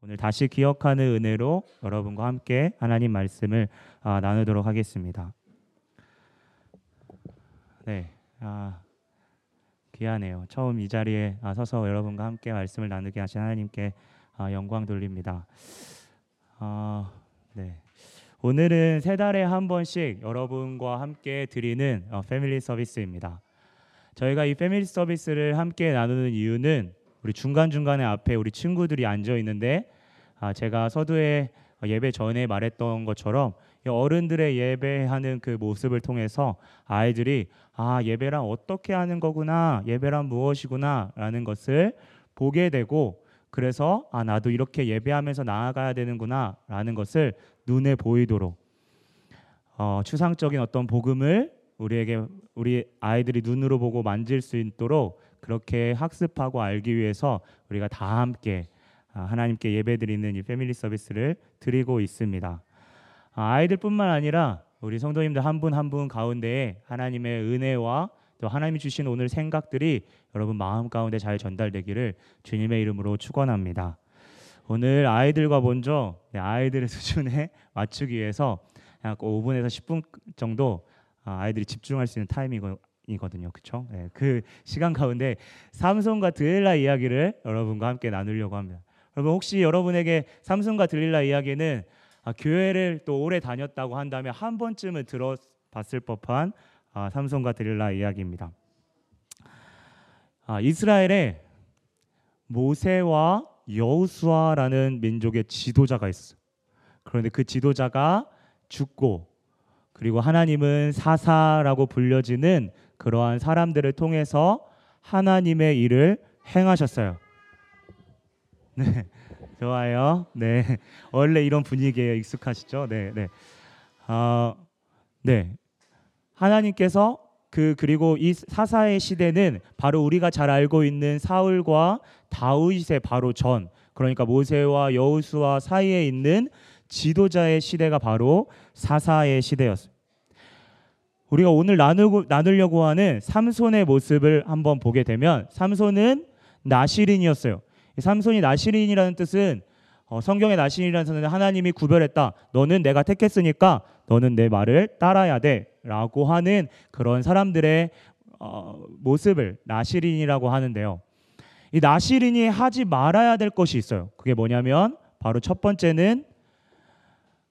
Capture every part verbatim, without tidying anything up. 오늘 다시 기억하는 은혜로 여러분과 함께 하나님 말씀을 아, 나누도록 하겠습니다. 네, 아, 귀하네요. 처음 이 자리에 아, 서서 여러분과 함께 말씀을 나누게 하신 하나님께 아, 영광 돌립니다. 아, 네. 오늘은 세 달에 한 번씩 여러분과 함께 드리는 어, 패밀리 서비스입니다. 저희가 이 패밀리 서비스를 함께 나누는 이유는 우리 중간중간에 앞에 우리 친구들이 앉아있는데 아, 제가 서두에 예배 전에 말했던 것처럼 어른들의 예배하는 그 모습을 통해서 아이들이 아, 예배란 어떻게 하는 거구나, 예배란 무엇이구나 라는 것을 보게 되고, 그래서 아, 나도 이렇게 예배하면서 나아가야 되는구나 라는 것을 눈에 보이도록 어, 추상적인 어떤 복음을 우리에게, 우리 아이들이 눈으로 보고 만질 수 있도록 그렇게 학습하고 알기 위해서 우리가 다 함께 하나님께 예배드리는 이 패밀리 서비스를 드리고 있습니다. 아이들뿐만 아니라 우리 성도님들 한 분 한 분 가운데에 하나님의 은혜와 또 하나님이 주신 오늘 생각들이 여러분 마음 가운데 잘 전달되기를 주님의 이름으로 축원합니다. 오늘 아이들과 먼저 아이들의 수준에 맞추기 위해서 약 오 분에서 십 분 정도 아이들이 집중할 수 있는 타이밍이거든요. 그렇죠? 네, 그 시간 가운데 삼손과 들릴라 이야기를 여러분과 함께 나누려고 합니다. 여러분 혹시 여러분에게 삼손과 들릴라 이야기는 아, 교회를 또 오래 다녔다고 한다면 한 번쯤은 들어봤을 법한 아, 삼손과 들릴라 이야기입니다. 아, 이스라엘에 모세와 여호수아라는 민족의 지도자가 있어요. 그런데 그 지도자가 죽고, 그리고 하나님은 사사라고 불려지는 그러한 사람들을 통해서 하나님의 일을 행하셨어요. 네, 좋아요. 네, 원래 이런 분위기에 익숙하시죠? 네, 네. 아, 어, 네. 하나님께서 그 그리고 이 사사의 시대는 바로 우리가 잘 알고 있는 사울과 다윗의 바로 전, 그러니까 모세와 여호수아 사이에 있는 지도자의 시대가 바로 사사의 시대였어요. 우리가 오늘 나누고, 나누려고 하는 삼손의 모습을 한번 보게 되면 삼손은 나실인이었어요. 삼손이 나실인이라는 뜻은 어, 성경의 나실인이라는 뜻은 하나님이 구별했다. 너는 내가 택했으니까 너는 내 말을 따라야 돼 라고 하는 그런 사람들의 어, 모습을 나실인이라고 하는데요. 이 나실인이 하지 말아야 될 것이 있어요. 그게 뭐냐면 바로 첫 번째는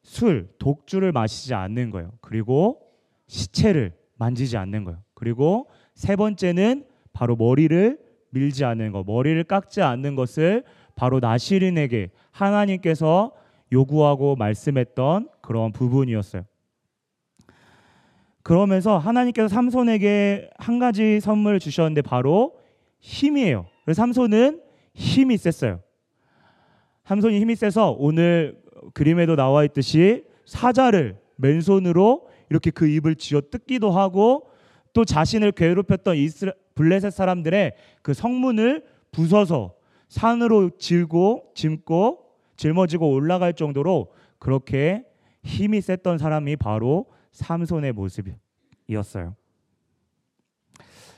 술, 독주를 마시지 않는 거예요. 그리고 시체를 만지지 않는 거예요. 그리고 세 번째는 바로 머리를 밀지 않는 거, 머리를 깎지 않는 것을 바로 나실인에게 하나님께서 요구하고 말씀했던 그런 부분이었어요. 그러면서 하나님께서 삼손에게 한 가지 선물을 주셨는데 바로 힘이에요. 그래서 삼손은 힘이 셌어요. 삼손이 힘이 세서 오늘 그림에도 나와 있듯이 사자를 맨손으로 이렇게 그 입을 쥐어 뜯기도 하고, 또 자신을 괴롭혔던 이스라, 블레셋 사람들의 그 성문을 부숴서 산으로 질고 짐고 짊어지고 올라갈 정도로 그렇게 힘이 셌던 사람이 바로 삼손의 모습이었어요.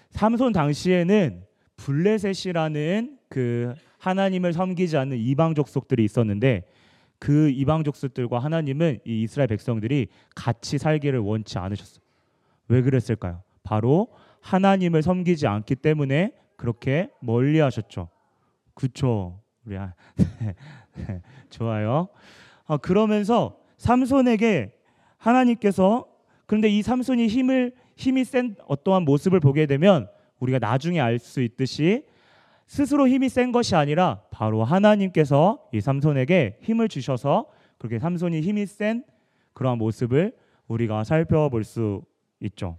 삼손 당시에는 블레셋이라는 그 하나님을 섬기지 않는 이방족 속들이 있었는데, 그 이방 족속들과 하나님은 이 이스라엘 백성들이 같이 살기를 원치 않으셨어요. 왜 그랬을까요? 바로 하나님을 섬기지 않기 때문에 그렇게 멀리하셨죠. 그쵸? 우리 좋아요. 아, 그러면서 삼손에게 하나님께서, 그런데 이 삼손이 힘을 힘이 센 어떠한 모습을 보게 되면 우리가 나중에 알 수 있듯이 스스로 힘이 센 것이 아니라 바로 하나님께서 이 삼손에게 힘을 주셔서 그렇게 삼손이 힘이 센 그러한 모습을 우리가 살펴볼 수 있죠.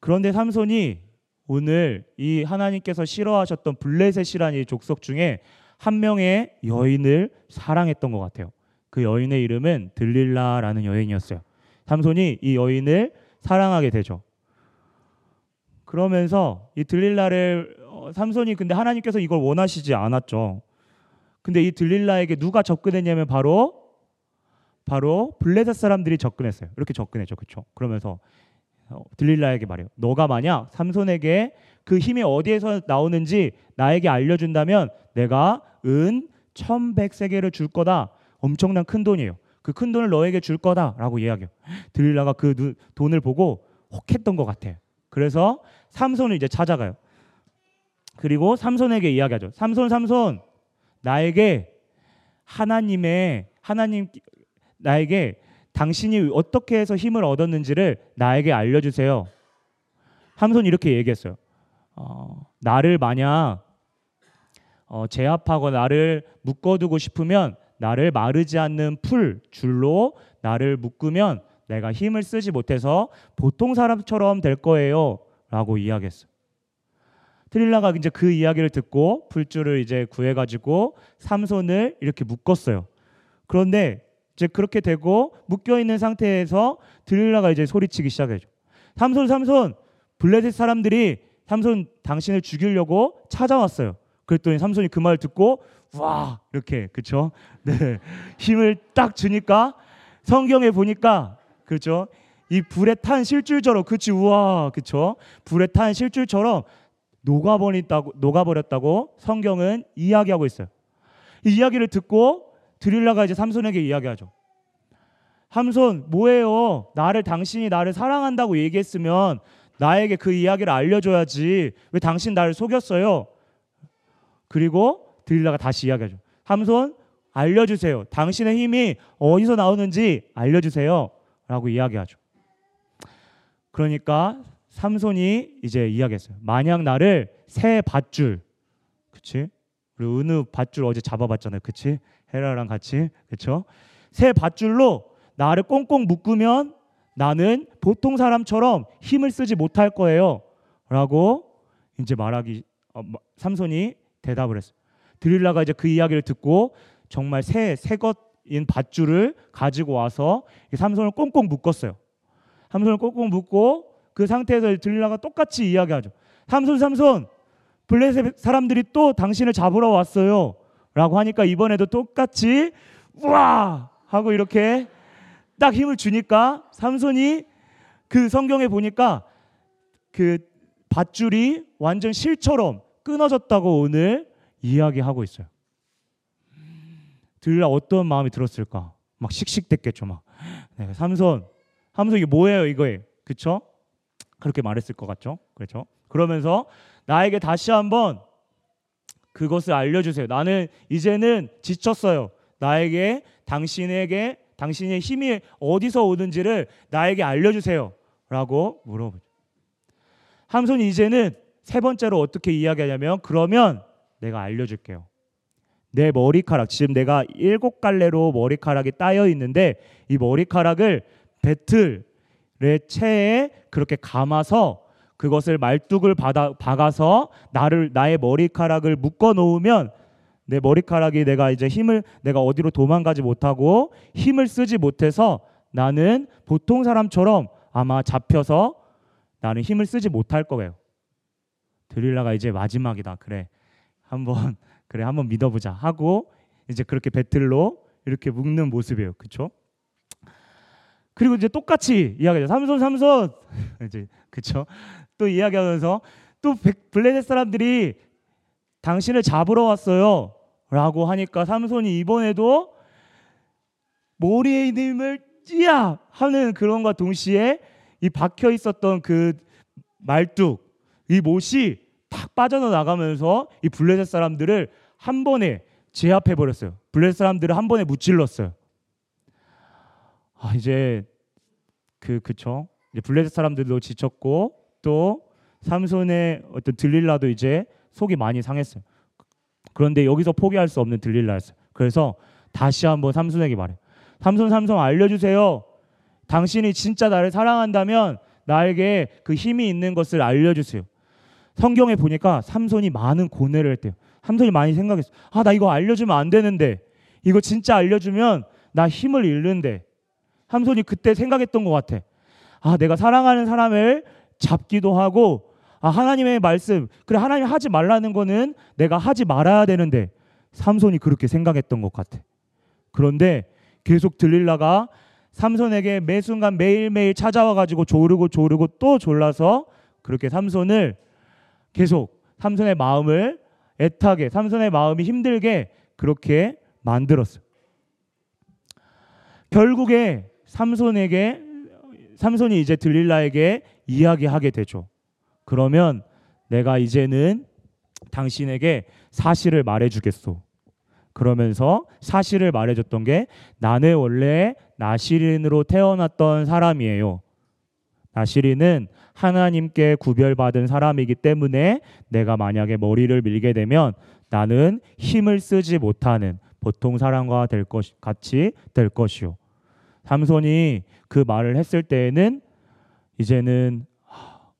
그런데 삼손이 오늘 이 하나님께서 싫어하셨던 블레셋이라는 이 족속 중에 한 명의 여인을 사랑했던 것 같아요. 그 여인의 이름은 들릴라라는 여인이었어요. 삼손이 이 여인을 사랑하게 되죠. 그러면서 이 들릴라를 어, 삼손이, 근데 하나님께서 이걸 원하시지 않았죠. 근데 이 들릴라에게 누가 접근했냐면 바로 바로 블레셋 사람들이 접근했어요. 이렇게 접근했죠. 그렇죠? 그러면서 들릴라에게 말해요. 너가 만약 삼손에게 그 힘이 어디에서 나오는지 나에게 알려준다면 내가 은 천백세겔을 줄 거다. 엄청난 큰 돈이에요. 그 큰 돈을 너에게 줄 거다 라고 이야기해요. 들릴라가 그 누, 돈을 보고 혹했던 것 같아. 그래서 삼손을 이제 찾아가요. 그리고 삼손에게 이야기하죠. 삼손 삼손 나에게 하나님의 하나님 나에게 당신이 어떻게 해서 힘을 얻었는지를 나에게 알려주세요. 삼손이 이렇게 얘기했어요. 어, 나를 만약 어, 제압하거나 나를 묶어두고 싶으면 나를 마르지 않는 풀, 줄로 나를 묶으면 내가 힘을 쓰지 못해서 보통 사람처럼 될 거예요 라고 이야기했어요. 트릴라가 이제 그 이야기를 듣고 풀줄을 이제 구해가지고 삼손을 이렇게 묶었어요. 그런데 이제 그렇게 되고 묶여있는 상태에서 드릴라가 이제 소리치기 시작해요. 삼손 삼손 블레셋 사람들이 삼손 당신을 죽이려고 찾아왔어요. 그랬더니 삼손이 그 말을 듣고 와 이렇게 그렇죠? 네 힘을 딱 주니까 성경에 보니까 그렇죠? 이 불에 탄 실줄처럼 그치 우와 그렇죠? 불에 탄 실줄처럼 녹아버렸다고 녹아버렸다고 성경은 이야기하고 있어요. 이 이야기를 듣고 드릴라가 이제 삼손에게 이야기하죠. 삼손 뭐예요? 나를 당신이 나를 사랑한다고 얘기했으면 나에게 그 이야기를 알려줘야지. 왜 당신 나를 속였어요? 그리고 드릴라가 다시 이야기하죠. 삼손 알려주세요. 당신의 힘이 어디서 나오는지 알려주세요. 라고 이야기하죠. 그러니까 삼손이 이제 이야기했어요. 만약 나를 새 밧줄 그치? 그리고 은우 밧줄 어제 잡아봤잖아요. 그치? 헤라랑 같이 그렇죠? 새 밧줄로 나를 꽁꽁 묶으면 나는 보통 사람처럼 힘을 쓰지 못할 거예요 라고 이제 말하기 어, 삼손이 대답을 했어요. 드릴라가 이제 그 이야기를 듣고 정말 새, 새 것인 밧줄을 가지고 와서 삼손을 꽁꽁 묶었어요. 삼손을 꽁꽁 묶고 그 상태에서 드릴라가 똑같이 이야기하죠. 삼손 삼손 블레셋 사람들이 또 당신을 잡으러 왔어요 라고 하니까 이번에도 똑같이 우와 하고 이렇게 딱 힘을 주니까 삼손이 그 성경에 보니까 그 밧줄이 완전 실처럼 끊어졌다고 오늘 이야기하고 있어요. 들라 어떤 마음이 들었을까? 막 씩씩댔겠죠. 막 네, 삼손 삼손 이게 뭐예요 이거에 그쵸? 그렇게 말했을 것 같죠? 그렇죠? 그러면서 나에게 다시 한번 그것을 알려주세요. 나는 이제는 지쳤어요. 나에게 당신에게 당신의 힘이 어디서 오는지를 나에게 알려주세요. 라고 물어보죠. 삼손이 이제는 세 번째로 어떻게 이야기하냐면 그러면 내가 알려줄게요. 내 머리카락, 지금 내가 일곱 갈래로 머리카락이 따여 있는데 이 머리카락을 배틀의 체에 그렇게 감아서 그것을 말뚝을 받아, 박아서 나를, 나의 머리카락을 묶어 놓으면 내 머리카락이 내가 이제 힘을, 내가 어디로 도망가지 못하고 힘을 쓰지 못해서 나는 보통 사람처럼 아마 잡혀서 나는 힘을 쓰지 못할 거예요. 드릴라가 이제 마지막이다. 그래. 한번, 그래. 한번 믿어보자. 하고 이제 그렇게 배틀로 이렇게 묶는 모습이에요. 그쵸? 그리고 이제 똑같이 이야기하죠. 삼손 삼손! 이제, 그쵸? 또 이야기하면서 또 블레셋 사람들이 당신을 잡으러 왔어요 라고 하니까 삼손이 이번에도 머리에 힘을 찌야 하는 그런과 동시에 이 박혀 있었던 그 말뚝 이 못이 탁 빠져나가면서 이 블레셋 사람들을 한 번에 제압해버렸어요. 블레셋 사람들을 한 번에 무찔렀어요. 아 이제 그 그쵸 이제 블레셋 사람들도 지쳤고 또 삼손의 어떤 들릴라도 이제 속이 많이 상했어요. 그런데 여기서 포기할 수 없는 들릴라였어요. 그래서 다시 한번 삼손에게 말해요. 삼손 삼손 알려주세요. 당신이 진짜 나를 사랑한다면 나에게 그 힘이 있는 것을 알려주세요. 성경에 보니까 삼손이 많은 고뇌를 했대요. 삼손이 많이 생각했어요. 아, 나 이거 알려주면 안 되는데 이거 진짜 알려주면 나 힘을 잃는데 삼손이 그때 생각했던 것 같아. 아, 내가 사랑하는 사람을 잡기도 하고 아 하나님의 말씀 그래 하나님 하지 말라는 거는 내가 하지 말아야 되는데 삼손이 그렇게 생각했던 것 같아. 그런데 계속 들릴라가 삼손에게 매 순간 매일매일 찾아와가지고 조르고 조르고 또 졸라서 그렇게 삼손을 계속 삼손의 마음을 애타게, 삼손의 마음이 힘들게 그렇게 만들었어요. 결국에 삼손에게, 삼손이 이제 들릴라에게 이야기하게 되죠. 그러면 내가 이제는 당신에게 사실을 말해주겠소. 그러면서 사실을 말해줬던 게, 나는 원래 나실인으로 태어났던 사람이에요. 나실인은 하나님께 구별받은 사람이기 때문에 내가 만약에 머리를 밀게 되면 나는 힘을 쓰지 못하는 보통 사람과 될 것, 같이 될 것이요. 삼손이 그 말을 했을 때에는 이제는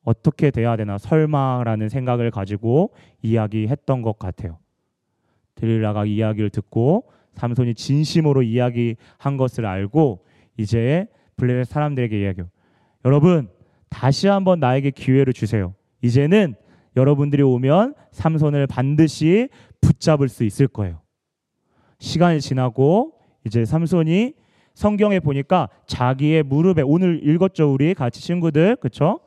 어떻게 돼야 되나, 설마라는 생각을 가지고 이야기했던 것 같아요. 들릴라가 이야기를 듣고 삼손이 진심으로 이야기한 것을 알고 이제 블레셋 사람들에게 이야기해요. 여러분, 다시 한번 나에게 기회를 주세요. 이제는 여러분들이 오면 삼손을 반드시 붙잡을 수 있을 거예요. 시간이 지나고 이제 삼손이, 성경에 보니까 자기의 무릎에, 오늘 읽었죠 우리 같이 친구들, 그쵸?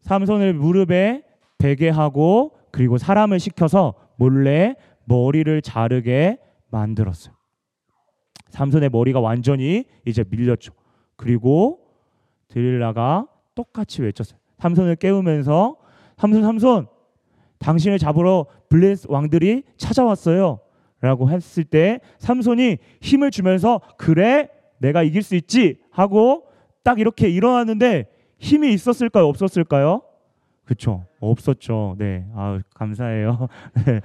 삼손을 무릎에 베게 하고 그리고 사람을 시켜서 몰래 머리를 자르게 만들었어요. 삼손의 머리가 완전히 이제 밀렸죠. 그리고 들릴라가 똑같이 외쳤어요. 삼손을 깨우면서, 삼손 삼손 당신을 잡으러 블레셋 왕들이 찾아왔어요 라고 했을 때 삼손이 힘을 주면서 그래 내가 이길 수 있지 하고 딱 이렇게 일어났는데 힘이 있었을까요? 없었을까요? 그쵸? 없었죠. 네. 아, 감사해요. 네.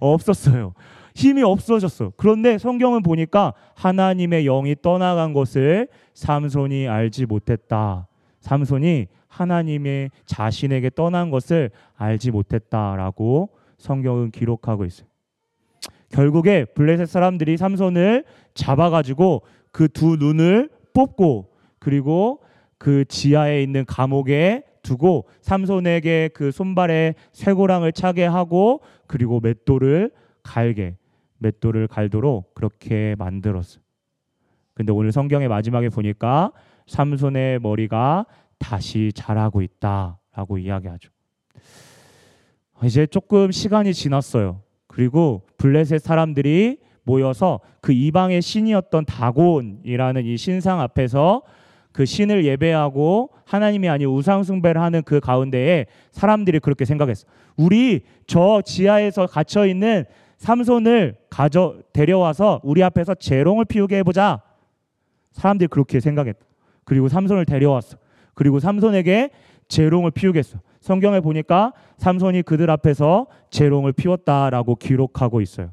없었어요. 힘이 없어졌어요. 그런데 성경은 보니까 하나님의 영이 떠나간 것을 삼손이 알지 못했다. 삼손이 하나님의 자신에게 떠난 것을 알지 못했다라고 성경은 기록하고 있어요. 결국에 블레셋 사람들이 삼손을 잡아가지고 그 두 눈을 뽑고 그리고 그 지하에 있는 감옥에 두고 삼손에게 그 손발에 쇠고랑을 차게 하고 그리고 맷돌을 갈게, 맷돌을 갈도록 그렇게 만들었어요. 근데 오늘 성경의 마지막에 보니까 삼손의 머리가 다시 자라고 있다라고 이야기하죠. 이제 조금 시간이 지났어요. 그리고 블레셋 사람들이 모여서 그 이방의 신이었던 다곤이라는 이 신상 앞에서 그 신을 예배하고 하나님이 아닌 우상 숭배를 하는 그 가운데에 사람들이 그렇게 생각했어. 우리 저 지하에서 갇혀 있는 삼손을 가져 데려와서 우리 앞에서 재롱을 피우게 해보자. 사람들이 그렇게 생각했다. 그리고 삼손을 데려왔어. 그리고 삼손에게 재롱을 피우겠어. 성경에 보니까 삼손이 그들 앞에서 재롱을 피웠다라고 기록하고 있어요.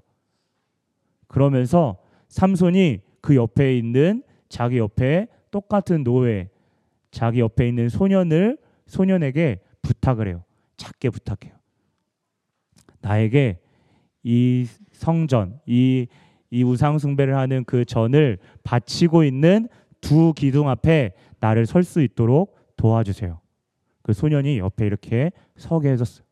그러면서 삼손이 그 옆에 있는, 자기 옆에 똑같은 노예, 자기 옆에 있는 소년을, 소년에게 부탁을 해요. 작게 부탁해요. 나에게 이 성전, 이, 이 우상숭배를 하는 그 전을 바치고 있는 두 기둥 앞에 나를 설 수 있도록 도와주세요. 그 소년이 옆에 이렇게 서게 해줬어요.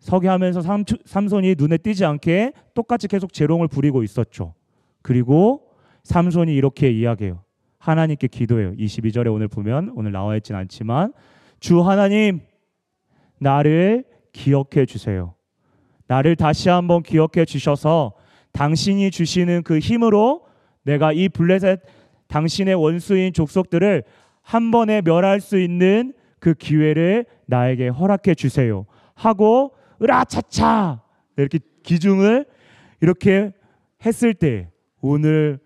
서게 하면서 삼, 삼손이 눈에 띄지 않게 똑같이 계속 재롱을 부리고 있었죠. 그리고 삼손이 이렇게 이야기해요. 하나님께 기도해요. 이십이 절에 오늘 보면, 오늘 나와 있진 않지만, 주 하나님 나를 기억해 주세요. 나를 다시 한번 기억해 주셔서 당신이 주시는 그 힘으로 내가 이 블레셋 당신의 원수인 족속들을 한 번에 멸할 수 있는 그 기회를 나에게 허락해 주세요 하고 으라차차 이렇게 기중을 이렇게 했을 때 오늘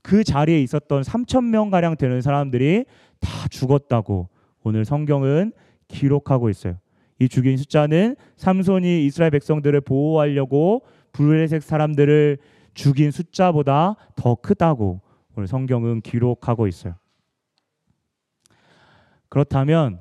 그 자리에 있었던 삼천 명가량 되는 사람들이 다 죽었다고 오늘 성경은 기록하고 있어요. 이 죽인 숫자는 삼손이 이스라엘 백성들을 보호하려고 블레셋 사람들을 죽인 숫자보다 더 크다고 오늘 성경은 기록하고 있어요. 그렇다면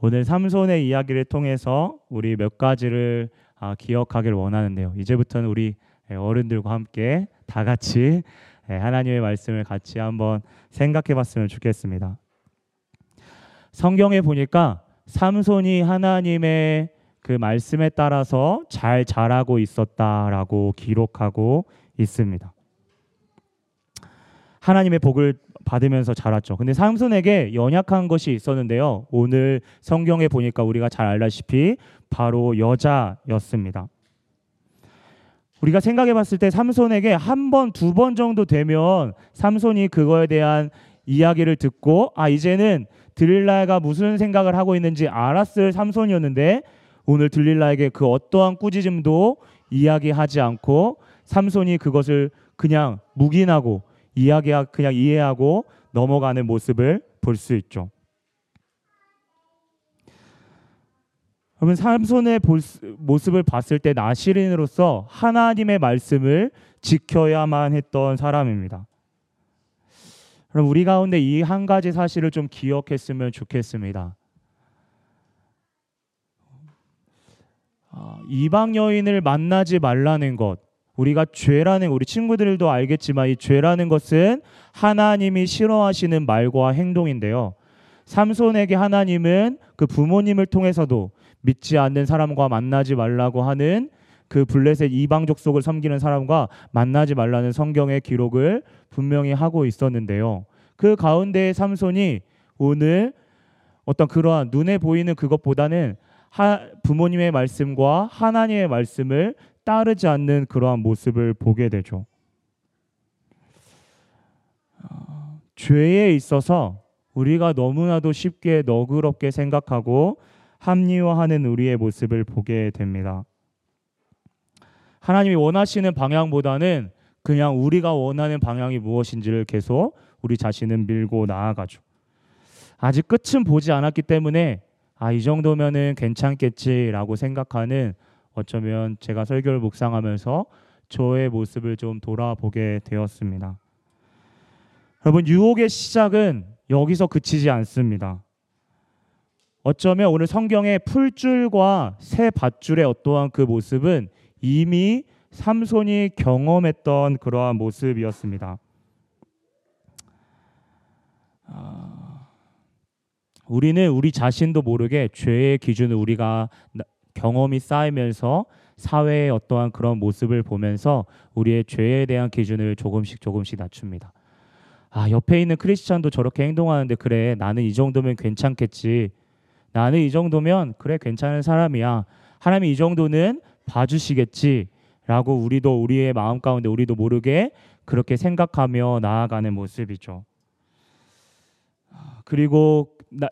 오늘 삼손의 이야기를 통해서 우리 몇 가지를 기억하길 원하는데요. 이제부터는 우리 어른들과 함께 다 같이 하나님의 말씀을 같이 한번 생각해 봤으면 좋겠습니다. 성경에 보니까 삼손이 하나님의 그 말씀에 따라서 잘 자라고 있었다라고 기록하고 있습니다. 하나님의 복을 받으면서 자랐죠. 근데 삼손에게 연약한 것이 있었는데요. 오늘 성경에 보니까 우리가 잘 알다시피 바로 여자였습니다. 우리가 생각해 봤을 때 삼손에게 한 번, 두 번 정도 되면 삼손이 그거에 대한 이야기를 듣고 아 이제는 들릴라가 무슨 생각을 하고 있는지 알았을 삼손이었는데 오늘 들릴라에게 그 어떠한 꾸짖음도 이야기하지 않고 삼손이 그것을 그냥 묵인하고 이야기하 그냥 이해하고 넘어가는 모습을 볼 수 있죠. 여러분 삼손의 모습을 봤을 때 나실인으로서 하나님의 말씀을 지켜야만 했던 사람입니다. 그럼 우리 가운데 이 한 가지 사실을 좀 기억했으면 좋겠습니다. 이방 여인을 만나지 말라는 것, 우리가 죄라는, 우리 친구들도 알겠지만 이 죄라는 것은 하나님이 싫어하시는 말과 행동인데요. 삼손에게 하나님은 그 부모님을 통해서도 믿지 않는 사람과 만나지 말라고 하는 그 블레셋 이방족 속을 섬기는 사람과 만나지 말라는 성경의 기록을 분명히 하고 있었는데요. 그 가운데 삼손이 오늘 어떤 그러한 눈에 보이는 그것보다는 하, 부모님의 말씀과 하나님의 말씀을 따르지 않는 그러한 모습을 보게 되죠. 어, 죄에 있어서 우리가 너무나도 쉽게 너그럽게 생각하고 합리화하는 우리의 모습을 보게 됩니다. 하나님이 원하시는 방향보다는 그냥 우리가 원하는 방향이 무엇인지를 계속 우리 자신은 밀고 나아가죠. 아직 끝은 보지 않았기 때문에 아, 이 정도면은 괜찮겠지라고 생각하는 어쩌면 제가 설교를 묵상하면서 저의 모습을 좀 돌아보게 되었습니다. 여러분 유혹의 시작은 여기서 그치지 않습니다. 어쩌면 오늘 성경의 풀줄과 새 밧줄의 어떠한 그 모습은 이미 삼손이 경험했던 그러한 모습이었습니다. 우리는 우리 자신도 모르게 죄의 기준을 우리가 경험이 쌓이면서 사회의 어떠한 그런 모습을 보면서 우리의 죄에 대한 기준을 조금씩 조금씩 낮춥니다. 아, 옆에 있는 크리스찬도 저렇게 행동하는데 그래 나는 이 정도면 괜찮겠지. 나는 이 정도면 그래 괜찮은 사람이야. 하나님이 이 정도는 봐주시겠지라고 우리도 우리의 마음 가운데 우리도 모르게 그렇게 생각하며 나아가는 모습이죠. 그리고 나,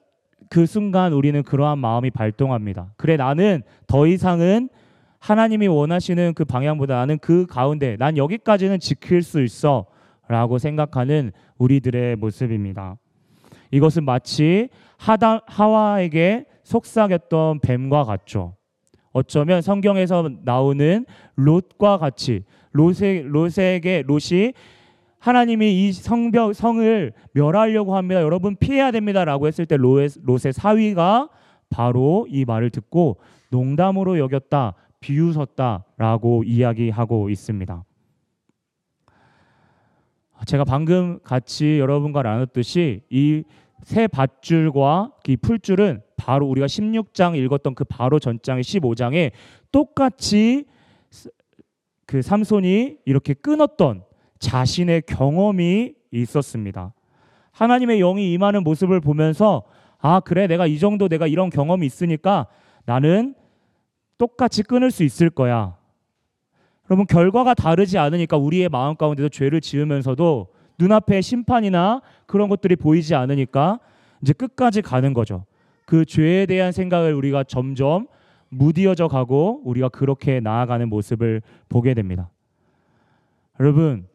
그 순간 우리는 그러한 마음이 발동합니다. 그래 나는 더 이상은 하나님이 원하시는 그 방향보다 나는 그 가운데 난 여기까지는 지킬 수 있어 라고 생각하는 우리들의 모습입니다. 이것은 마치 하다, 하와에게 속삭였던 뱀과 같죠. 어쩌면 성경에서 나오는 롯과 같이 롯에, 롯에게 롯이 하나님이 이 성벽, 성을 멸하려고 합니다. 여러분 피해야 됩니다. 라고 했을 때 롯의, 롯의 사위가 바로 이 말을 듣고 농담으로 여겼다, 비웃었다 라고 이야기하고 있습니다. 제가 방금 같이 여러분과 나눴듯이 이 새 밧줄과 이 풀줄은 바로 우리가 십육 장 읽었던 그 바로 전장의 십오 장에 똑같이 그 삼손이 이렇게 끊었던 자신의 경험이 있었습니다. 하나님의 영이 임하는 모습을 보면서 아 그래 내가 이 정도 내가 이런 경험이 있으니까 나는 똑같이 끊을 수 있을 거야. 여러분 결과가 다르지 않으니까 우리의 마음 가운데서 죄를 지으면서도 눈앞에 심판이나 그런 것들이 보이지 않으니까 이제 끝까지 가는 거죠. 그 죄에 대한 생각을 우리가 점점 무뎌져 가고 우리가 그렇게 나아가는 모습을 보게 됩니다. 여러분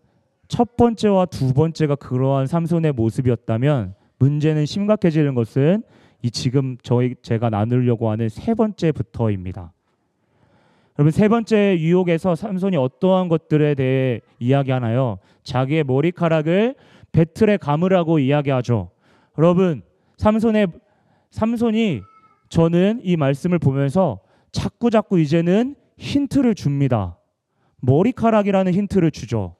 첫 번째와 두 번째가 그러한 삼손의 모습이었다면 문제는 심각해지는 것은 이 지금 저희 제가 나누려고 하는 세 번째부터입니다. 여러분 세 번째 유혹에서 삼손이 어떠한 것들에 대해 이야기하나요? 자기의 머리카락을 배틀에 감으라고 이야기하죠. 여러분 삼손의 삼손이 저는 이 말씀을 보면서 자꾸 자꾸 이제는 힌트를 줍니다. 머리카락이라는 힌트를 주죠.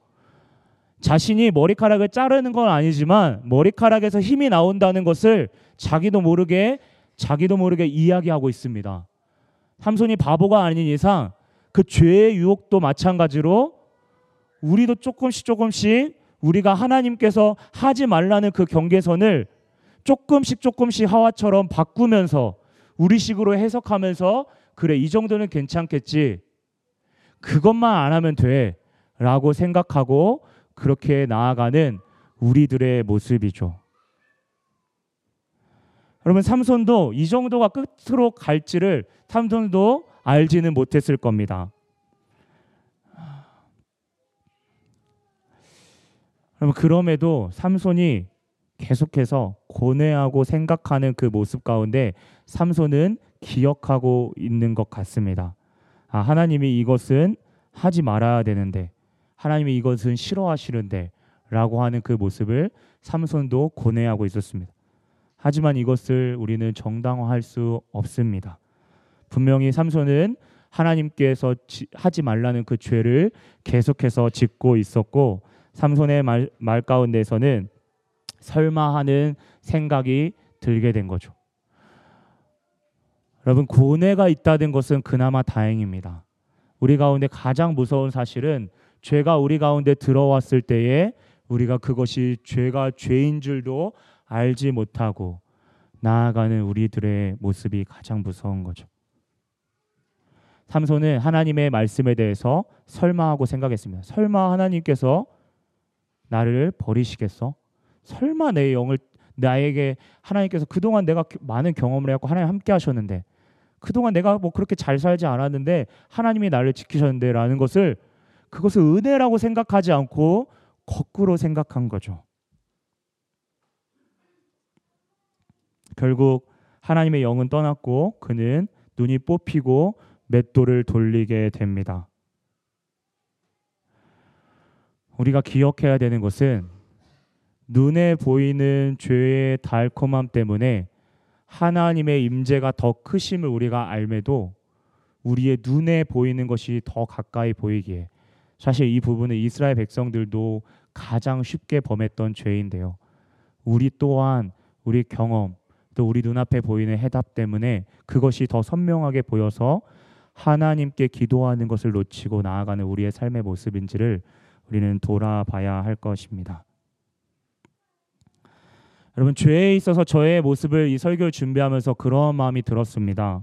자신이 머리카락을 자르는 건 아니지만 머리카락에서 힘이 나온다는 것을 자기도 모르게 자기도 모르게 이야기하고 있습니다. 삼손이 바보가 아닌 이상 그 죄의 유혹도 마찬가지로 우리도 조금씩 조금씩 우리가 하나님께서 하지 말라는 그 경계선을 조금씩 조금씩 하와처럼 바꾸면서 우리식으로 해석하면서 그래 이 정도는 괜찮겠지, 그것만 안 하면 돼 라고 생각하고 그렇게 나아가는 우리들의 모습이죠. 여러분, 삼손도 이 정도가 끝으로 갈지를 삼손도 알지는 못했을 겁니다. 여러분, 그럼에도 삼손이 계속해서 고뇌하고 생각하는 그 모습 가운데 삼손은 기억하고 있는 것 같습니다. 아, 하나님이 이것은 하지 말아야 되는데, 하나님이 이것은 싫어하시는데 라고 하는 그 모습을 삼손도 고뇌하고 있었습니다. 하지만 이것을 우리는 정당화할 수 없습니다. 분명히 삼손은 하나님께서 지, 하지 말라는 그 죄를 계속해서 짓고 있었고, 삼손의 말, 말 가운데서는 설마 하는 생각이 들게 된 거죠. 여러분, 고뇌가 있다는 것은 그나마 다행입니다. 우리 가운데 가장 무서운 사실은 죄가 우리 가운데 들어왔을 때에 우리가 그것이 죄가 죄인 줄도 알지 못하고 나아가는 우리들의 모습이 가장 무서운 거죠. 삼손은 하나님의 말씀에 대해서 설마하고 생각했습니다. 설마 하나님께서 나를 버리시겠어? 설마 내 영을 나에게 하나님께서 그동안 내가 많은 경험을 해갖고 하나님 함께 하셨는데, 그동안 내가 뭐 그렇게 잘 살지 않았는데 하나님이 나를 지키셨는데 라는 것을, 그것을 은혜라고 생각하지 않고 거꾸로 생각한 거죠. 결국 하나님의 영은 떠났고 그는 눈이 뽑히고 맷돌을 돌리게 됩니다. 우리가 기억해야 되는 것은 눈에 보이는 죄의 달콤함 때문에 하나님의 임재가 더 크심을 우리가 알매도 우리의 눈에 보이는 것이 더 가까이 보이기에, 사실 이 부분은 이스라엘 백성들도 가장 쉽게 범했던 죄인데요, 우리 또한 우리 경험 또 우리 눈앞에 보이는 해답 때문에 그것이 더 선명하게 보여서 하나님께 기도하는 것을 놓치고 나아가는 우리의 삶의 모습인지를 우리는 돌아봐야 할 것입니다. 여러분, 죄에 있어서 저의 모습을 이 설교를 준비하면서 그런 마음이 들었습니다.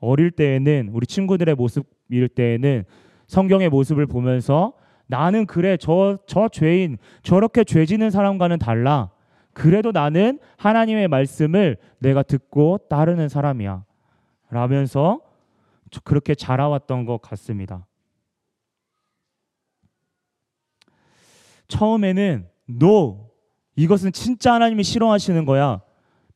어릴 때에는, 우리 친구들의 모습일 때에는 성경의 모습을 보면서 나는 그래 저, 저 죄인, 저렇게 죄 지는 사람과는 달라. 그래도 나는 하나님의 말씀을 내가 듣고 따르는 사람이야 라면서 그렇게 자라왔던 것 같습니다. 처음에는 NO! 이것은 진짜 하나님이 싫어하시는 거야,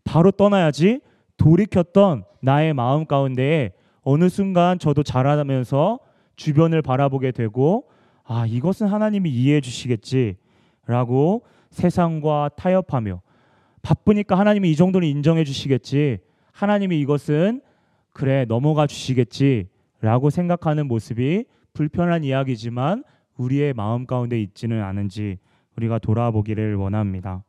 바로 떠나야지 돌이켰던 나의 마음 가운데에 어느 순간 저도 자라면서 주변을 바라보게 되고, 아, 이것은 하나님이 이해해 주시겠지 라고 세상과 타협하며, 바쁘니까 하나님이 이 정도는 인정해 주시겠지, 하나님이 이것은 그래 넘어가 주시겠지 라고 생각하는 모습이 불편한 이야기지만 우리의 마음 가운데 있지는 않은지 우리가 돌아보기를 원합니다.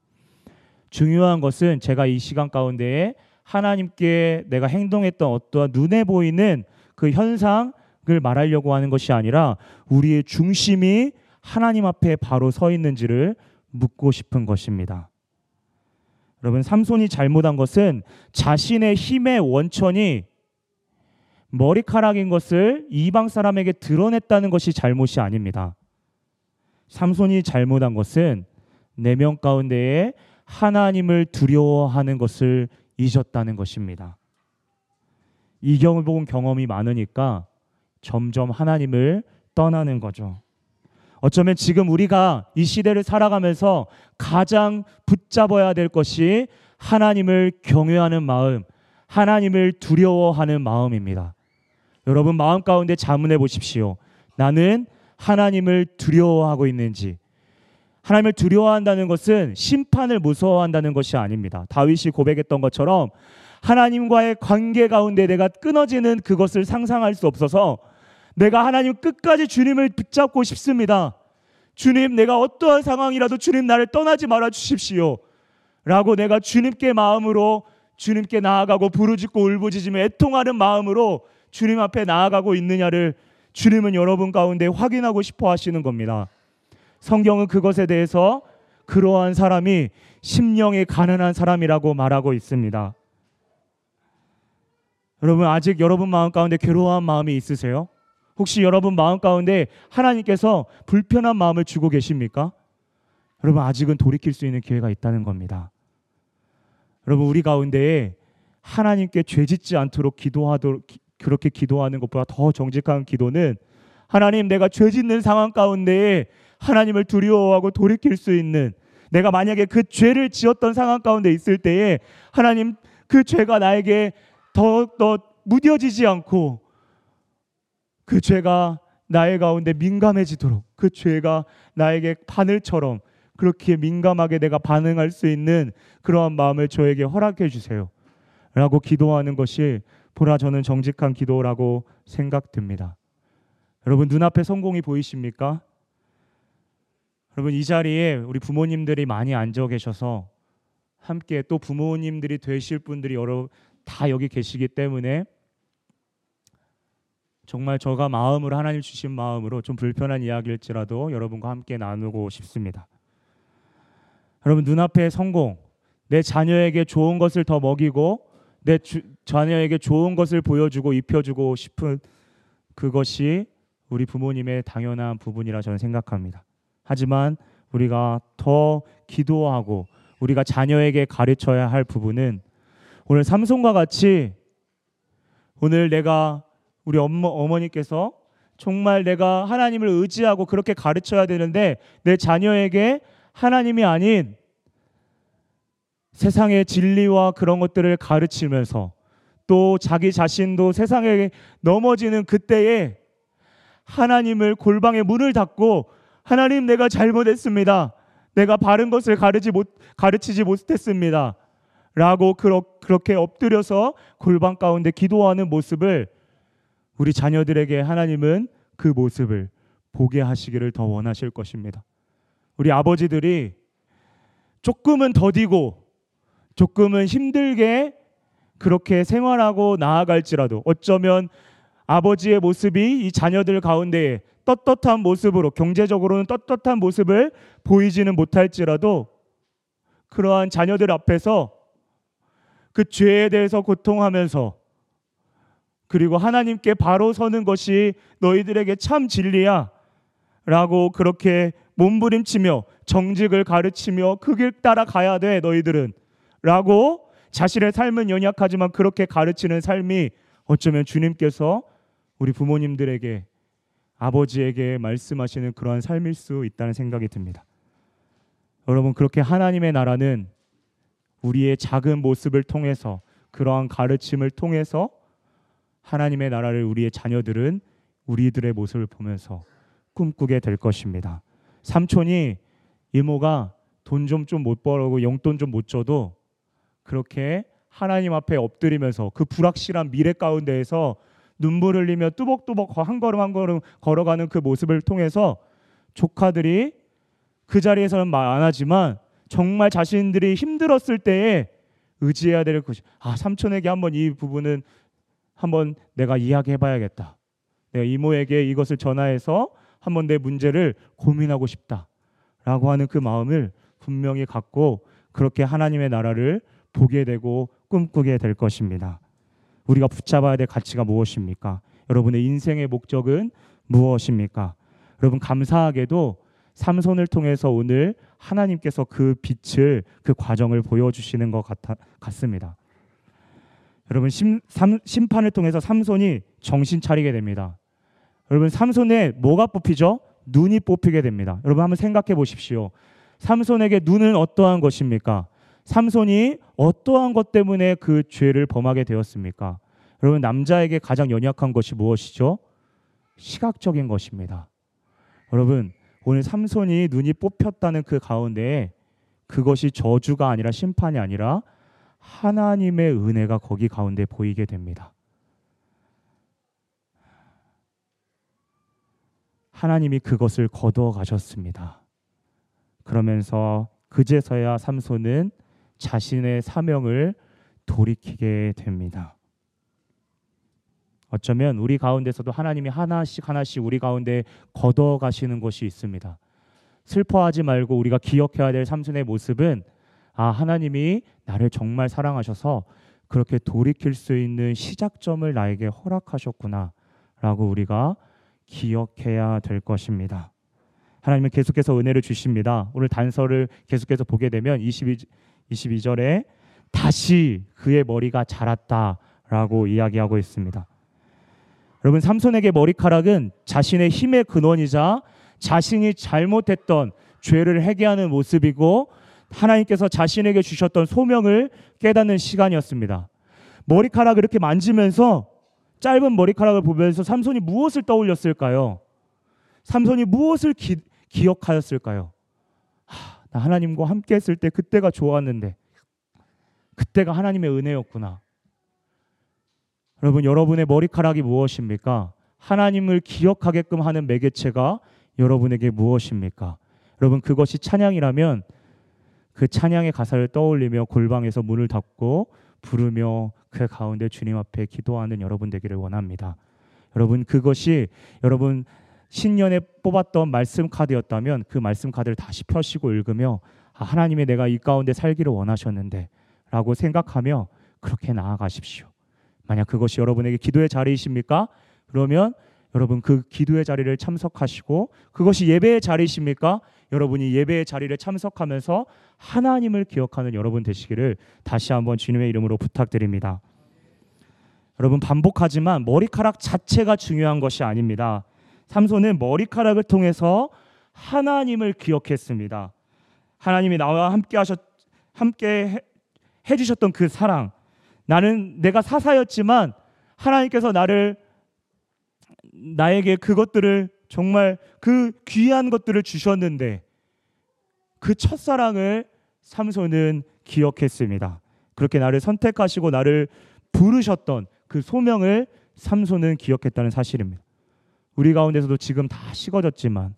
중요한 것은 제가 이 시간 가운데에 하나님께 내가 행동했던 어떠한 눈에 보이는 그 현상을 말하려고 하는 것이 아니라 우리의 중심이 하나님 앞에 바로 서 있는지를 묻고 싶은 것입니다. 여러분, 삼손이 잘못한 것은 자신의 힘의 원천이 머리카락인 것을 이방 사람에게 드러냈다는 것이 잘못이 아닙니다. 삼손이 잘못한 것은 내면 가운데에 하나님을 두려워하는 것을 잊었다는 것입니다. 이경을 본 경험이 많으니까 점점 하나님을 떠나는 거죠. 어쩌면 지금 우리가 이 시대를 살아가면서 가장 붙잡아야 될 것이 하나님을 경외하는 마음, 하나님을 두려워하는 마음입니다. 여러분, 마음 가운데 자문해 보십시오. 나는 하나님을 두려워하고 있는지. 하나님을 두려워한다는 것은 심판을 무서워한다는 것이 아닙니다. 다윗이 고백했던 것처럼 하나님과의 관계 가운데 내가 끊어지는 그것을 상상할 수 없어서 내가 하나님 끝까지 주님을 붙잡고 싶습니다. 주님, 내가 어떠한 상황이라도 주님 나를 떠나지 말아 주십시오 라고 내가 주님께 마음으로 주님께 나아가고 부르짖고 울부짖으며 애통하는 마음으로 주님 앞에 나아가고 있느냐를 주님은 여러분 가운데 확인하고 싶어 하시는 겁니다. 성경은 그것에 대해서 그러한 사람이 심령이 가난한 사람이라고 말하고 있습니다. 여러분, 아직 여러분 마음 가운데 괴로운 마음이 있으세요? 혹시 여러분 마음 가운데 하나님께서 불편한 마음을 주고 계십니까? 여러분, 아직은 돌이킬 수 있는 기회가 있다는 겁니다. 여러분, 우리 가운데에 하나님께 죄 짓지 않도록 기도하도록, 그렇게 기도하는 것보다 더 정직한 기도는, 하나님, 내가 죄 짓는 상황 가운데에 하나님을 두려워하고 돌이킬 수 있는, 내가 만약에 그 죄를 지었던 상황 가운데 있을 때에 하나님, 그 죄가 나에게 더욱더 무뎌지지 않고 그 죄가 나의 가운데 민감해지도록, 그 죄가 나에게 바늘처럼 그렇게 민감하게 내가 반응할 수 있는 그러한 마음을 저에게 허락해 주세요 라고 기도하는 것이 보라 저는 정직한 기도라고 생각됩니다. 여러분, 눈앞에 성공이 보이십니까? 여러분, 이 자리에 우리 부모님들이 많이 앉아 계셔서 함께 또 부모님들이 되실 분들이 여러 다 여기 계시기 때문에 정말 제가 마음으로, 하나님 주신 마음으로 좀 불편한 이야기일지라도 여러분과 함께 나누고 싶습니다. 여러분, 눈앞에 성공, 내 자녀에게 좋은 것을 더 먹이고 내 주, 자녀에게 좋은 것을 보여주고 입혀주고 싶은 그것이 우리 부모님의 당연한 부분이라 저는 생각합니다. 하지만 우리가 더 기도하고 우리가 자녀에게 가르쳐야 할 부분은, 오늘 삼손과 같이 오늘 내가 우리 엄마, 어머니께서 정말 내가 하나님을 의지하고 그렇게 가르쳐야 되는데 내 자녀에게 하나님이 아닌 세상의 진리와 그런 것들을 가르치면서 또 자기 자신도 세상에 넘어지는 그때에 하나님을, 골방의 문을 닫고 하나님, 내가 잘못했습니다. 내가 바른 것을 가르치 못, 가르치지 못했습니다. 라고 그러, 그렇게 엎드려서 골방 가운데 기도하는 모습을, 우리 자녀들에게 하나님은 그 모습을 보게 하시기를 더 원하실 것입니다. 우리 아버지들이 조금은 더디고 조금은 힘들게 그렇게 생활하고 나아갈지라도, 어쩌면 아버지의 모습이 이 자녀들 가운데에 떳떳한 모습으로, 경제적으로는 떳떳한 모습을 보이지는 못할지라도 그러한 자녀들 앞에서 그 죄에 대해서 고통하면서, 그리고 하나님께 바로 서는 것이 너희들에게 참 진리야 라고 그렇게 몸부림치며 정직을 가르치며 그 길 따라 가야 돼 너희들은 라고 자신의 삶은 연약하지만 그렇게 가르치는 삶이 어쩌면 주님께서 우리 부모님들에게, 아버지에게 말씀하시는 그러한 삶일 수 있다는 생각이 듭니다. 여러분, 그렇게 하나님의 나라는 우리의 작은 모습을 통해서, 그러한 가르침을 통해서 하나님의 나라를 우리의 자녀들은 우리들의 모습을 보면서 꿈꾸게 될 것입니다. 삼촌이, 이모가 돈 좀 좀 못 벌고 용돈 좀 못 줘도 그렇게 하나님 앞에 엎드리면서 그 불확실한 미래 가운데에서 눈물 흘리며 뚜벅뚜벅 한 걸음 한 걸음 걸어가는 그 모습을 통해서 조카들이 그 자리에서는 말 안 하지만 정말 자신들이 힘들었을 때에 의지해야 될 것이, 아, 삼촌에게 한번 이 부분은 한번 내가 이야기해봐야겠다. 내가 이모에게 이것을 전화해서 한번 내 문제를 고민하고 싶다라고 하는 그 마음을 분명히 갖고 그렇게 하나님의 나라를 보게 되고 꿈꾸게 될 것입니다. 우리가 붙잡아야 될 가치가 무엇입니까? 여러분의 인생의 목적은 무엇입니까? 여러분, 감사하게도 삼손을 통해서 오늘 하나님께서 그 빛을, 그 과정을 보여주시는 것 같아, 같습니다. 여러분, 심, 삼, 심판을 통해서 삼손이 정신 차리게 됩니다. 여러분, 삼손에 뭐가 뽑히죠? 눈이 뽑히게 됩니다. 여러분, 한번 생각해 보십시오. 삼손에게 눈은 어떠한 것입니까? 삼손이 어떠한 것 때문에 그 죄를 범하게 되었습니까? 여러분, 남자에게 가장 연약한 것이 무엇이죠? 시각적인 것입니다. 여러분, 오늘 삼손이 눈이 뽑혔다는 그 가운데에 그것이 저주가 아니라, 심판이 아니라 하나님의 은혜가 거기 가운데 보이게 됩니다. 하나님이 그것을 거두어 가셨습니다. 그러면서 그제서야 삼손은 자신의 사명을 돌이키게 됩니다. 어쩌면 우리 가운데서도 하나님이 하나씩 하나씩 우리 가운데 거둬 가시는 것이 있습니다. 슬퍼하지 말고 우리가 기억해야 될 삼손의 모습은 아, 하나님이 나를 정말 사랑하셔서 그렇게 돌이킬 수 있는 시작점을 나에게 허락하셨구나라고 우리가 기억해야 될 것입니다. 하나님은 계속해서 은혜를 주십니다. 오늘 단서를 계속해서 보게 되면 이십이 절에 다시 그의 머리가 자랐다라고 이야기하고 있습니다. 여러분, 삼손에게 머리카락은 자신의 힘의 근원이자 자신이 잘못했던 죄를 회개하는 모습이고 하나님께서 자신에게 주셨던 소명을 깨닫는 시간이었습니다. 머리카락을 이렇게 만지면서 짧은 머리카락을 보면서 삼손이 무엇을 떠올렸을까요? 삼손이 무엇을 기, 기억하였을까요? 하, 나 하나님과 함께 했을 때 그때가 좋았는데 그때가 하나님의 은혜였구나. 여러분, 여러분의 머리카락이 무엇입니까? 하나님을 기억하게끔 하는 매개체가 여러분에게 무엇입니까? 여러분, 그것이 찬양이라면 그 찬양의 가사를 떠올리며 골방에서 문을 닫고 부르며 그 가운데 주님 앞에 기도하는 여러분 되기를 원합니다. 여러분, 그것이 여러분 신년에 뽑았던 말씀 카드였다면 그 말씀 카드를 다시 펴시고 읽으며 아, 하나님이 내가 이 가운데 살기를 원하셨는데 라고 생각하며 그렇게 나아가십시오. 만약 그것이 여러분에게 기도의 자리이십니까? 그러면 여러분 그 기도의 자리를 참석하시고 그것이 예배의 자리이십니까? 여러분이 예배의 자리를 참석하면서 하나님을 기억하는 여러분 되시기를 다시 한번 주님의 이름으로 부탁드립니다. 여러분, 반복하지만 머리카락 자체가 중요한 것이 아닙니다. 삼손은 머리카락을 통해서 하나님을 기억했습니다. 하나님이 나와 함께 하셨, 함께 해, 해주셨던 그 사랑, 나는 내가 사사였지만 하나님께서 나를 나에게 그것들을 정말 그 귀한 것들을 주셨는데 그 첫사랑을 삼손은 기억했습니다. 그렇게 나를 선택하시고 나를 부르셨던 그 소명을 삼손은 기억했다는 사실입니다. 우리 가운데서도 지금 다 식어졌지만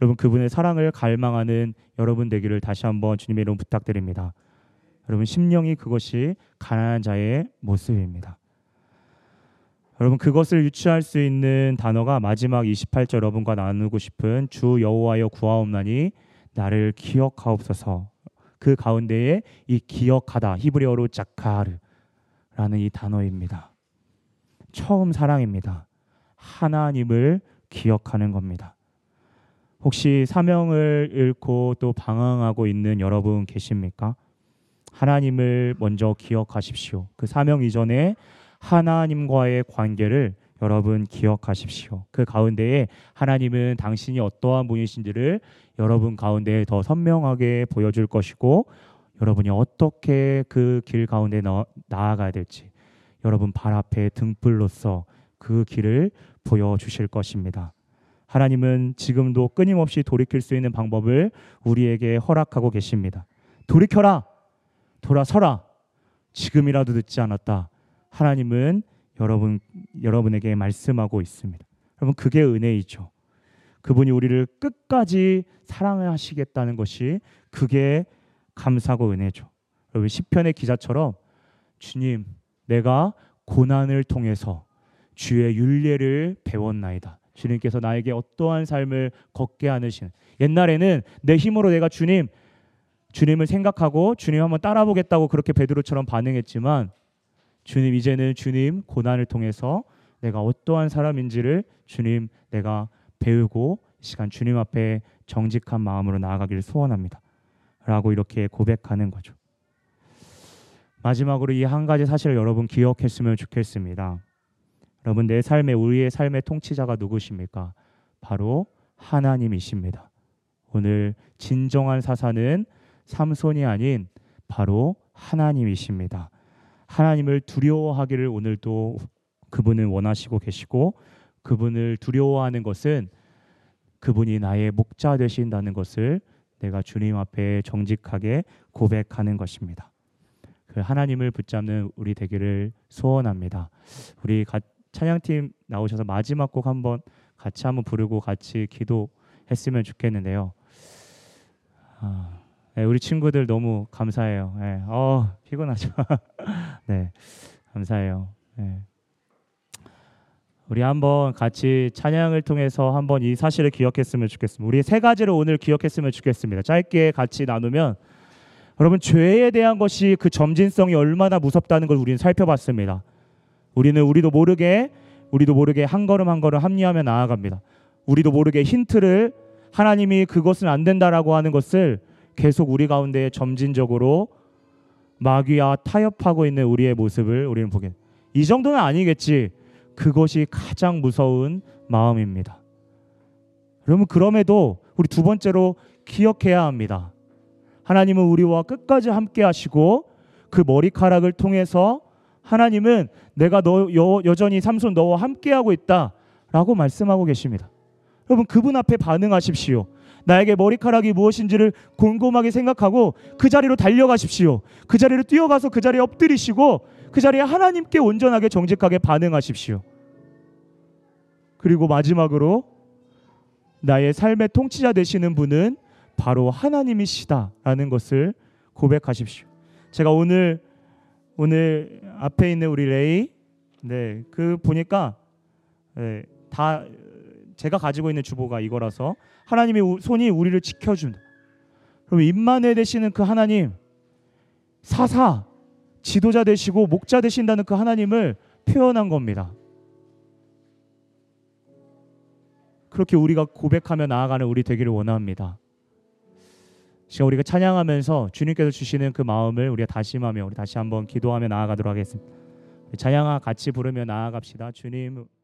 여러분 그분의 사랑을 갈망하는 여러분 되기를 다시 한번 주님의 이름 부탁드립니다. 여러분, 심령이 그것이 가난한 자의 모습입니다. 여러분, 그것을 유추할 수 있는 단어가 마지막 이십팔 절 여러분과 나누고 싶은 주 여호와여 구하옵나니 나를 기억하옵소서. 그 가운데에 이 기억하다, 히브리어로 자카르라는 이 단어입니다. 처음 사랑입니다. 하나님을 기억하는 겁니다. 혹시 사명을 잃고 또 방황하고 있는 여러분 계십니까? 하나님을 먼저 기억하십시오. 그 사명 이전에 하나님과의 관계를 여러분 기억하십시오. 그 가운데에 하나님은 당신이 어떠한 분이신지를 여러분 가운데에 더 선명하게 보여줄 것이고 여러분이 어떻게 그 길 가운데 나아가야 될지 여러분 발 앞에 등불로서 그 길을 보여주실 것입니다. 하나님은 지금도 끊임없이 돌이킬 수 있는 방법을 우리에게 허락하고 계십니다. 돌이켜라! 돌아서라! 지금이라도 늦지 않았다. 하나님은 여러분, 여러분에게 말씀하고 있습니다. 여러분, 그게 은혜이죠. 그분이 우리를 끝까지 사랑하시겠다는 것이 그게 감사고 은혜죠. 여러분, 시편의 기자처럼 주님, 내가 고난을 통해서 주의 율례를 배웠나이다. 주님께서 나에게 어떠한 삶을 걷게 하시는, 옛날에는 내 힘으로 내가 주님, 주님을 생각하고 주님 한번 따라보겠다고 그렇게 베드로처럼 반응했지만 주님, 이제는 주님 고난을 통해서 내가 어떠한 사람인지를 주님 내가 배우고 시간 주님 앞에 정직한 마음으로 나아가기를 소원합니다. 라고 이렇게 고백하는 거죠. 마지막으로 이 한 가지 사실을 여러분 기억했으면 좋겠습니다. 여러분, 내 삶에 우리의 삶의 통치자가 누구십니까? 바로 하나님이십니다. 오늘 진정한 사사는 삼손이 아닌 바로 하나님이십니다. 하나님을 두려워하기를 오늘도 그분은 원하시고 계시고 그분을 두려워하는 것은 그분이 나의 목자 되신다는 것을 내가 주님 앞에 정직하게 고백하는 것입니다. 그 하나님을 붙잡는 우리 되기를 소원합니다. 우리 가, 찬양팀 나오셔서 마지막 곡 한번 같이 한번 부르고 같이 기도했으면 좋겠는데요. 아... 네, 우리 친구들 너무 감사해요. 네, 어, 피곤하죠. 네, 감사해요. 네. 우리 한번 같이 찬양을 통해서 한번 이 사실을 기억했으면 좋겠습니다. 우리 세 가지를 오늘 기억했으면 좋겠습니다. 짧게 같이 나누면, 여러분, 죄에 대한 것이 그 점진성이 얼마나 무섭다는 걸 우리는 살펴봤습니다. 우리는 우리도 모르게 우리도 모르게 한 걸음 한 걸음 합리하며 나아갑니다. 우리도 모르게 힌트를, 하나님이 그것은 안 된다라고 하는 것을 계속 우리 가운데 점진적으로 마귀와 타협하고 있는 우리의 모습을 우리는 보게, 이 정도는 아니겠지, 그것이 가장 무서운 마음입니다. 여러분, 그럼에도 우리 두 번째로 기억해야 합니다. 하나님은 우리와 끝까지 함께 하시고, 그 머리카락을 통해서 하나님은 내가 너 여, 여전히 삼손 너와 함께하고 있다 라고 말씀하고 계십니다. 여러분, 그분 앞에 반응하십시오. 나에게 머리카락이 무엇인지를 곰곰하게 생각하고 그 자리로 달려가십시오. 그 자리로 뛰어가서 그 자리에 엎드리시고 그 자리에 하나님께 온전하게 정직하게 반응하십시오. 그리고 마지막으로 나의 삶의 통치자 되시는 분은 바로 하나님이시다라는 것을 고백하십시오. 제가 오늘 오늘 앞에 있는 우리 레이, 네, 그 보니까 네, 다 제가 가지고 있는 주보가 이거라서 하나님의 손이 우리를 지켜준다. 그럼 임마누엘 되시는 그 하나님, 사사 지도자 되시고 목자 되신다는 그 하나님을 표현한 겁니다. 그렇게 우리가 고백하며 나아가는 우리 되기를 원합니다. 지금 우리가 찬양하면서 주님께서 주시는 그 마음을 우리가 다짐하며, 우리 다시 한번 기도하며 나아가도록 하겠습니다. 찬양아 같이 부르며 나아갑시다. 주님.